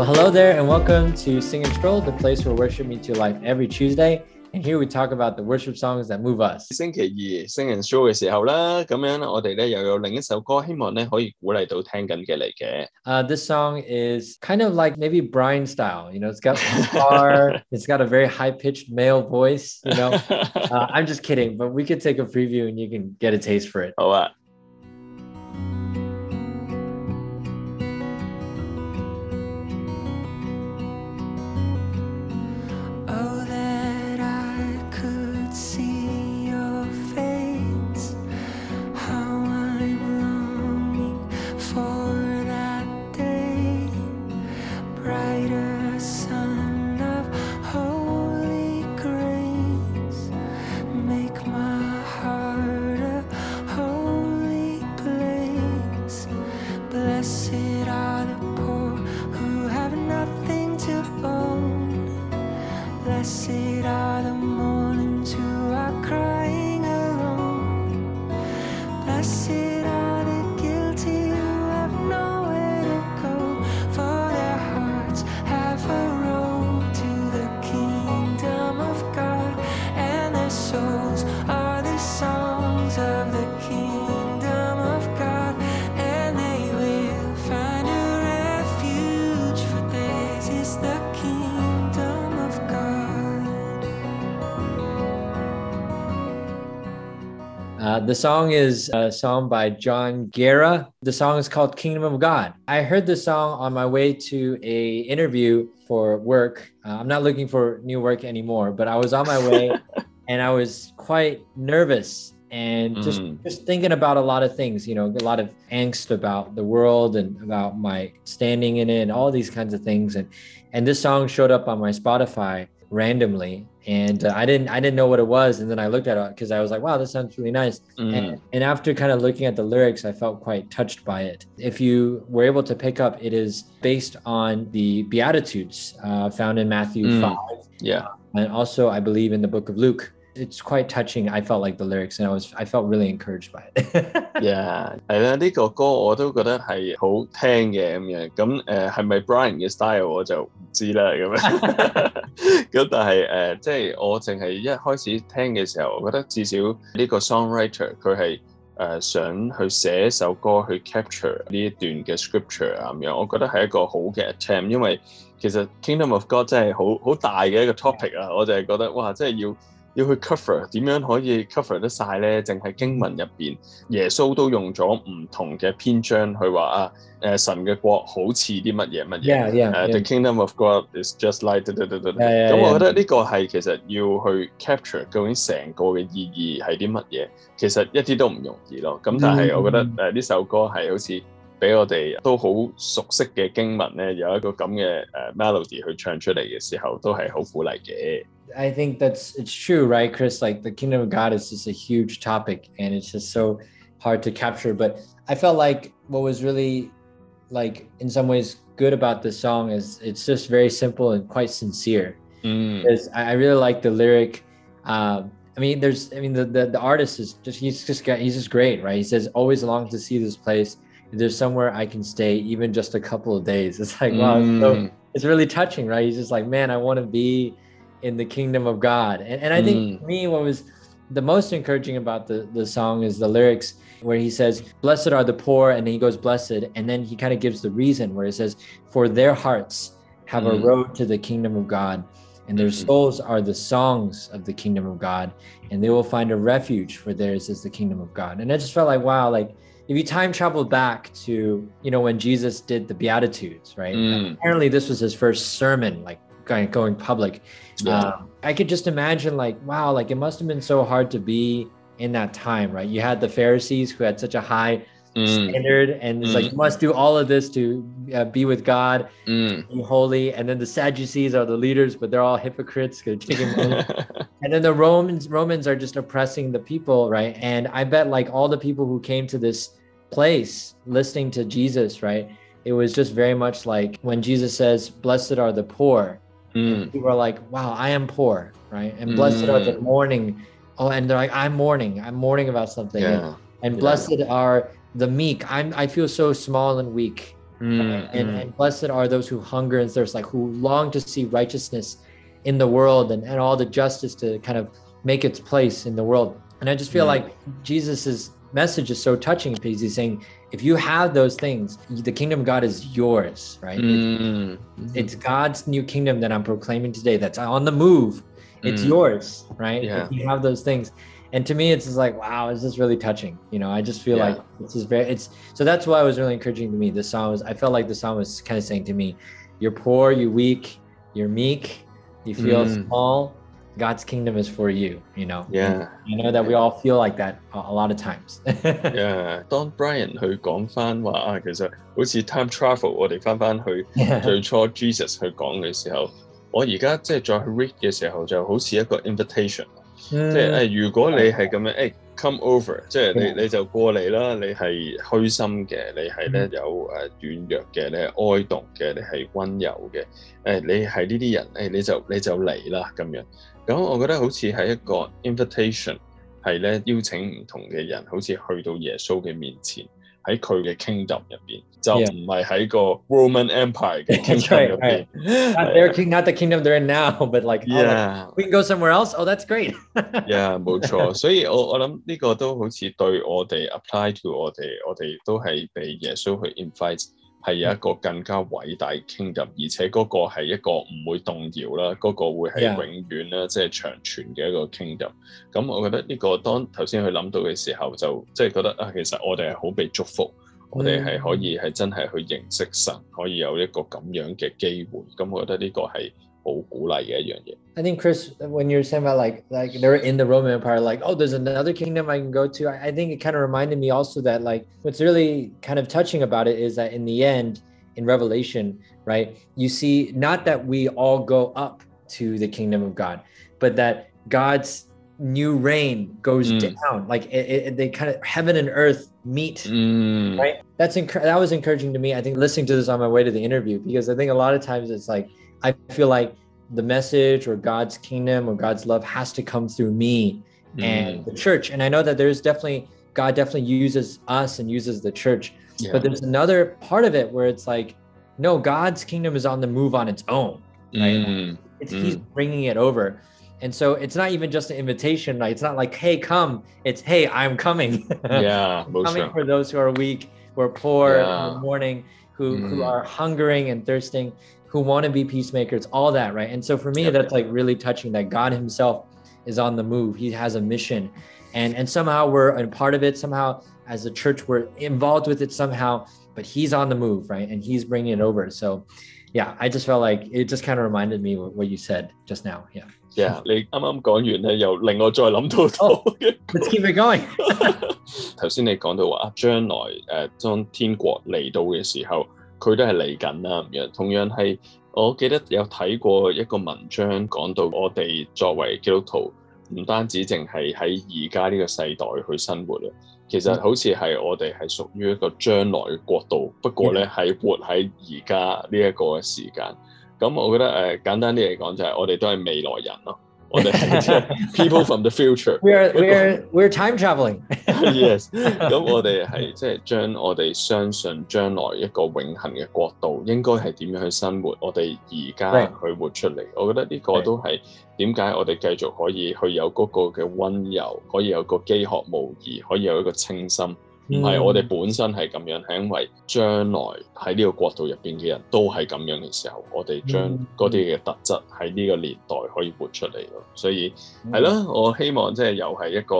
Well, hello there and welcome to Sing and Stroll, the place where worship meets your life every Tuesday. And here we talk about the worship songs that move us. 星期二 Sing and Stroll 嘅時候啦， 咁樣我哋咧又有另一首歌， 希望咧可以鼓勵到聽緊嘅你嘅。 This song is kind of like maybe Brian style, you know, it's got a guitar, it's got a very high-pitched male voice, you know. I'm just kidding, but we could take a preview and you can get a taste for it. 好啊。 The song is a song by John Guerra. The song is called Kingdom of God. I heard this song on my way to an interview for work. I'm not looking for new work anymore, but I was on my way and I was quite nervous and just thinking about a lot of things, you know, a lot of angst about the world and about my standing in it and all these kinds of things. And this song showed up on my Spotify randomly. And I didn't know what it was. And then I looked at it because I was like, wow, this sounds really nice. And after kind of looking at the lyrics, I felt quite touched by it. If you were able to pick up, it is based on the Beatitudes found in Matthew 5. Yeah. And also, I believe in the book of Luke. It's quite touching. I felt like the lyrics and I felt really encouraged by it. Yeah. 係啦，呢個歌我都覺得係好聽嘅咁樣。 咁係咪 Brian 嘅 style 我就唔知啦 咁樣。 咁但係即係我淨係一開始聽嘅時候， 我覺得至少呢個 songwriter 佢係 想去寫首歌 去 capture 呢一段嘅 scripture 咁樣， 我覺得係一個好嘅 attempt， 因為其實 Kingdom of God 真係好大嘅一個 topic 啊， 我就係覺得哇，真係要 要去 cover 點樣可以 cover 得曬呢？ 淨係經文入邊，耶穌都用咗唔同嘅篇章去話啊， 神嘅國好似啲乜嘢乜嘢， the kingdom of God is just like 咁， 我覺得呢個係其實要去 capture 究竟成個嘅意義係啲乜嘢，其實一啲都唔容易咯。 咁但係我覺得呢首歌係好似 俾我哋都好熟悉嘅經文咧，有一個咁嘅 melody 去唱出嚟嘅時候，都係好鼓勵嘅。 I think it's true, right, Chris? Like the kingdom of God is just a huge topic, and it's just so hard to capture. But I felt like what was really, like in some ways, good about this song is it's just very simple and quite sincere. Because I really like the lyric. The artist is just he's just great, right? He says, "Always long to see this place. There's somewhere I can stay, even just a couple of days." It's like, wow, so it's really touching, right? He's just like, man, I want to be in the kingdom of God. And I think for me, what was the most encouraging about the song is the lyrics where he says, blessed are the poor, and he goes blessed. And then he kind of gives the reason where it says, for their hearts have a road to the kingdom of God, and their souls are the songs of the kingdom of God, and they will find a refuge, for theirs is the kingdom of God. And I just felt like, wow, like, if you time travel back to, you know, when Jesus did the Beatitudes, right? Apparently this was his first sermon, like going public. Yeah. I could just imagine like, wow, like it must've been so hard to be in that time, right? You had the Pharisees who had such a high standard, and it's like, you must do all of this to be with God, be holy. And then the Sadducees are the leaders, but they're all hypocrites. And then the Romans are just oppressing the people, right? And I bet like all the people who came to this place listening to Jesus, right? It was just very much like when Jesus says, blessed are the poor, people are like, wow, I am poor, right? And blessed are the mourning. Oh, and they're like, I'm mourning about something. Yeah. And blessed are the meek. I feel so small and weak. And blessed are those who hunger and thirst, like who long to see righteousness in the world and all the justice to kind of make its place in the world. And I just feel like Jesus's message is so touching because he's saying, if you have those things, the kingdom of God is yours, right? It's God's new kingdom that I'm proclaiming today that's on the move. It's yours, right? Yeah. If you have those things. And to me, it's just like, wow, is this really touching? You know, I just feel like this is very, it's, so that's why it was really encouraging to me. The psalm was, I felt like the psalm was kind of saying to me, you're poor, you're weak, you're meek, you feel small, God's kingdom is for you, you know? Yeah. You know that we all feel like that a lot of times. Yeah. 當 Brian 去講返話啊，其實好似 time travel， 我哋返去最初 Jesus 去講嘅時候，我而家即係再去 read 嘅時候，就好似一個 invitation。即係如果你係咁樣，come over， 即係你就過嚟啦。你係虛心嘅，你係咧有軟弱嘅，你係哀慟嘅，你係温柔嘅。你係呢啲人，你就嚟啦咁樣。咁我覺得好似係一個 invitation， 係咧邀請唔同嘅人，好似去到耶穌嘅面前，喺佢嘅 kingdom 入邊，就唔係喺個 Roman Empire 嘅 kingdom 入邊。Not the kingdom they're in now, but like, oh, we can go somewhere else. Oh, that's great. Yeah, 冇錯。所以我諗呢個都好似對我哋 apply to 我哋都係被耶穌去 invite。係有一個更加偉大嘅 kingdom， 而且嗰個係一個唔會動搖啦，嗰個會係永遠啦，即係長存嘅一個 kingdom。咁我覺得呢個當頭先佢諗到嘅時候，就即係覺得啊，其實我哋係好被祝福，我哋係可以係真係去認識神，可以有一個咁樣嘅機會。咁我覺得呢個係好鼓勵嘅一樣嘢。I think Chris, when you're saying about like they're in the Roman Empire, like, oh, there's another kingdom I can go to. I think it kind of reminded me also that like what's really kind of touching about it is that in the end, in Revelation, right, you see not that we all go up to the kingdom of God, but that God's new reign goes down. Like they kind of heaven and earth meet, right? That was encouraging to me. I think listening to this on my way to the interview, because I think a lot of times it's like, I feel like the message or God's kingdom or God's love has to come through me and the church. And I know that there's definitely, God definitely uses us and uses the church, but there's another part of it where it's like, no, God's kingdom is on the move on its own, right? He's bringing it over. And so it's not even just an invitation. Like, it's not like, hey, come. It's, hey, I'm coming. Yeah, I'm coming for those who are weak, who are poor, who are mourning, who are hungering and thirsting, who want to be peacemakers, all that, right? And so for me, that's like really touching that God himself is on the move. He has a mission. And somehow we're a part of it. Somehow as a church, we're involved with it somehow, but he's on the move, right? And he's bringing it over. So yeah, I just felt like it just kind of reminded me what you said just now. Yeah. Yeah, 你啱啱講完咧，又令我再諗到Let's keep it going 。頭先你講到話將來當天國嚟到嘅時候，佢都係嚟緊啦。同樣係，我記得有睇過一個文章講到，我哋作為基督徒，唔單止淨係喺而家呢個世代去生活啦。其實好似係我哋係屬於一個將來嘅國度，不過咧係活喺而家呢一個時間。咁我覺得簡單啲嚟講就係我哋都係未來人咯，我哋係 people from the future。We're time traveling 。Yes， 咁我哋係即係將我哋相信將來一個永恆嘅國度應該係點樣去生活，我哋而家去活出嚟。我覺得呢個都係點解我哋繼續可以去有嗰個嘅温柔，可以有個飢渴慕義，可以有一個清心。唔係我哋本身係咁樣，係因為將來喺呢個國度入邊嘅人都係咁樣嘅時候，我哋將嗰啲嘅特質喺呢個年代可以活出嚟咯。所以係啦，我希望即係又係一個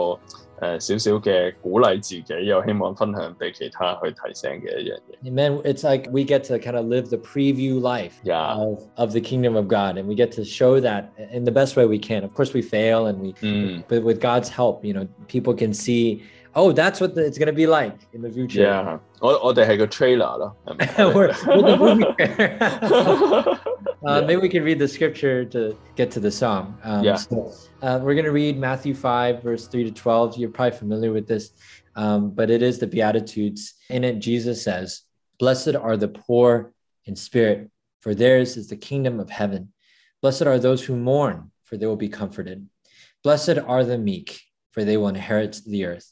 少少嘅鼓勵自己，又希望分享俾其他去提醒嘅一樣嘢。Amen. It's like we get to kind of live the preview life of the kingdom of God, and we get to show that in the best way we can. Of course, we fail, and but with God's help, you know, people can see.Oh, that's what it's going to be like in the future. Yeah, 我哋係個 trailer 咯。Maybe we can read the scripture to get to the psalm. We're going to read Matthew 5, verse 3 to 12. You're probably familiar with this, but it is the Beatitudes. In it, Jesus says, "Blessed are the poor in spirit, for theirs is the kingdom of heaven. Blessed are those who mourn, for they will be comforted. Blessed are the meek, for they will inherit the earth."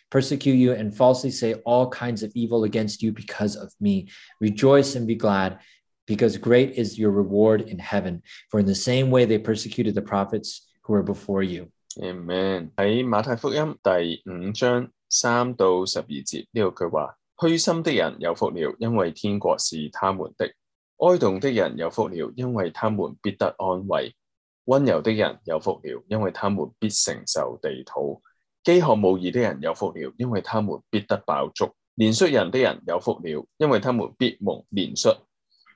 persecute you, and falsely say all kinds of evil against you because of me. Rejoice and be glad, because great is your reward in heaven. For in the same way they persecuted the prophets who were before you. Amen. 喺馬太福音第5章3到12節呢度，佢話：虛心的人有福了，因為天國是他們的；哀慟的人有福了，因為他們必得安慰；溫柔的人有福了，因為他們必承受地土；飢渴慕義的人有福了，因為他們必得飽足；憐恤人的人有福了，因為他們必蒙憐恤；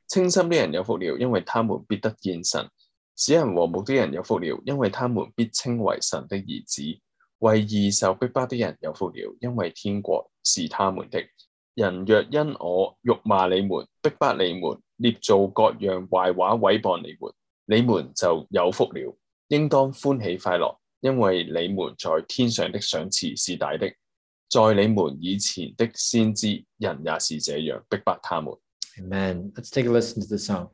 清心的人有福了，因為他們必得見神。使人和睦的人有福了，因為他們必稱為神的兒子；為義受逼迫的人有福了，因為天國是他們的。人若因我辱罵你們、逼迫你們、捏造各樣壞話毀謗你們，你們就有福了，應當歡喜快樂，因為你們在天上的賞賜是大的。在你們以前的先知，人也是這樣逼迫他們。Amen. Let's take a listen to the song.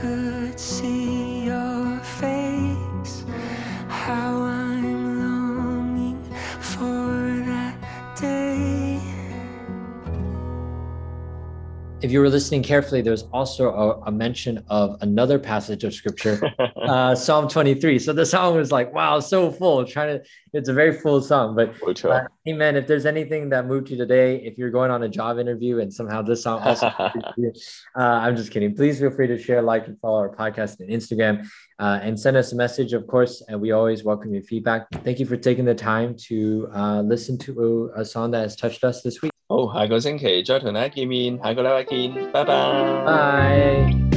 could see your face, how I'm longing for that day. If you were listening carefully, there's also a mention of another passage of scripture, Psalm 23. So the song was like, wow, so full. It's a very full song, but amen. If there's anything that moved you today, if you're going on a job interview and somehow this song also, I'm just kidding. Please feel free to share, like, and follow our podcast and Instagram, and send us a message, of course. And we always welcome your feedback. Thank you for taking the time to listen to a song that has touched us this week. 好，下個星期再同大家見面，下個禮拜見，拜拜。Bye.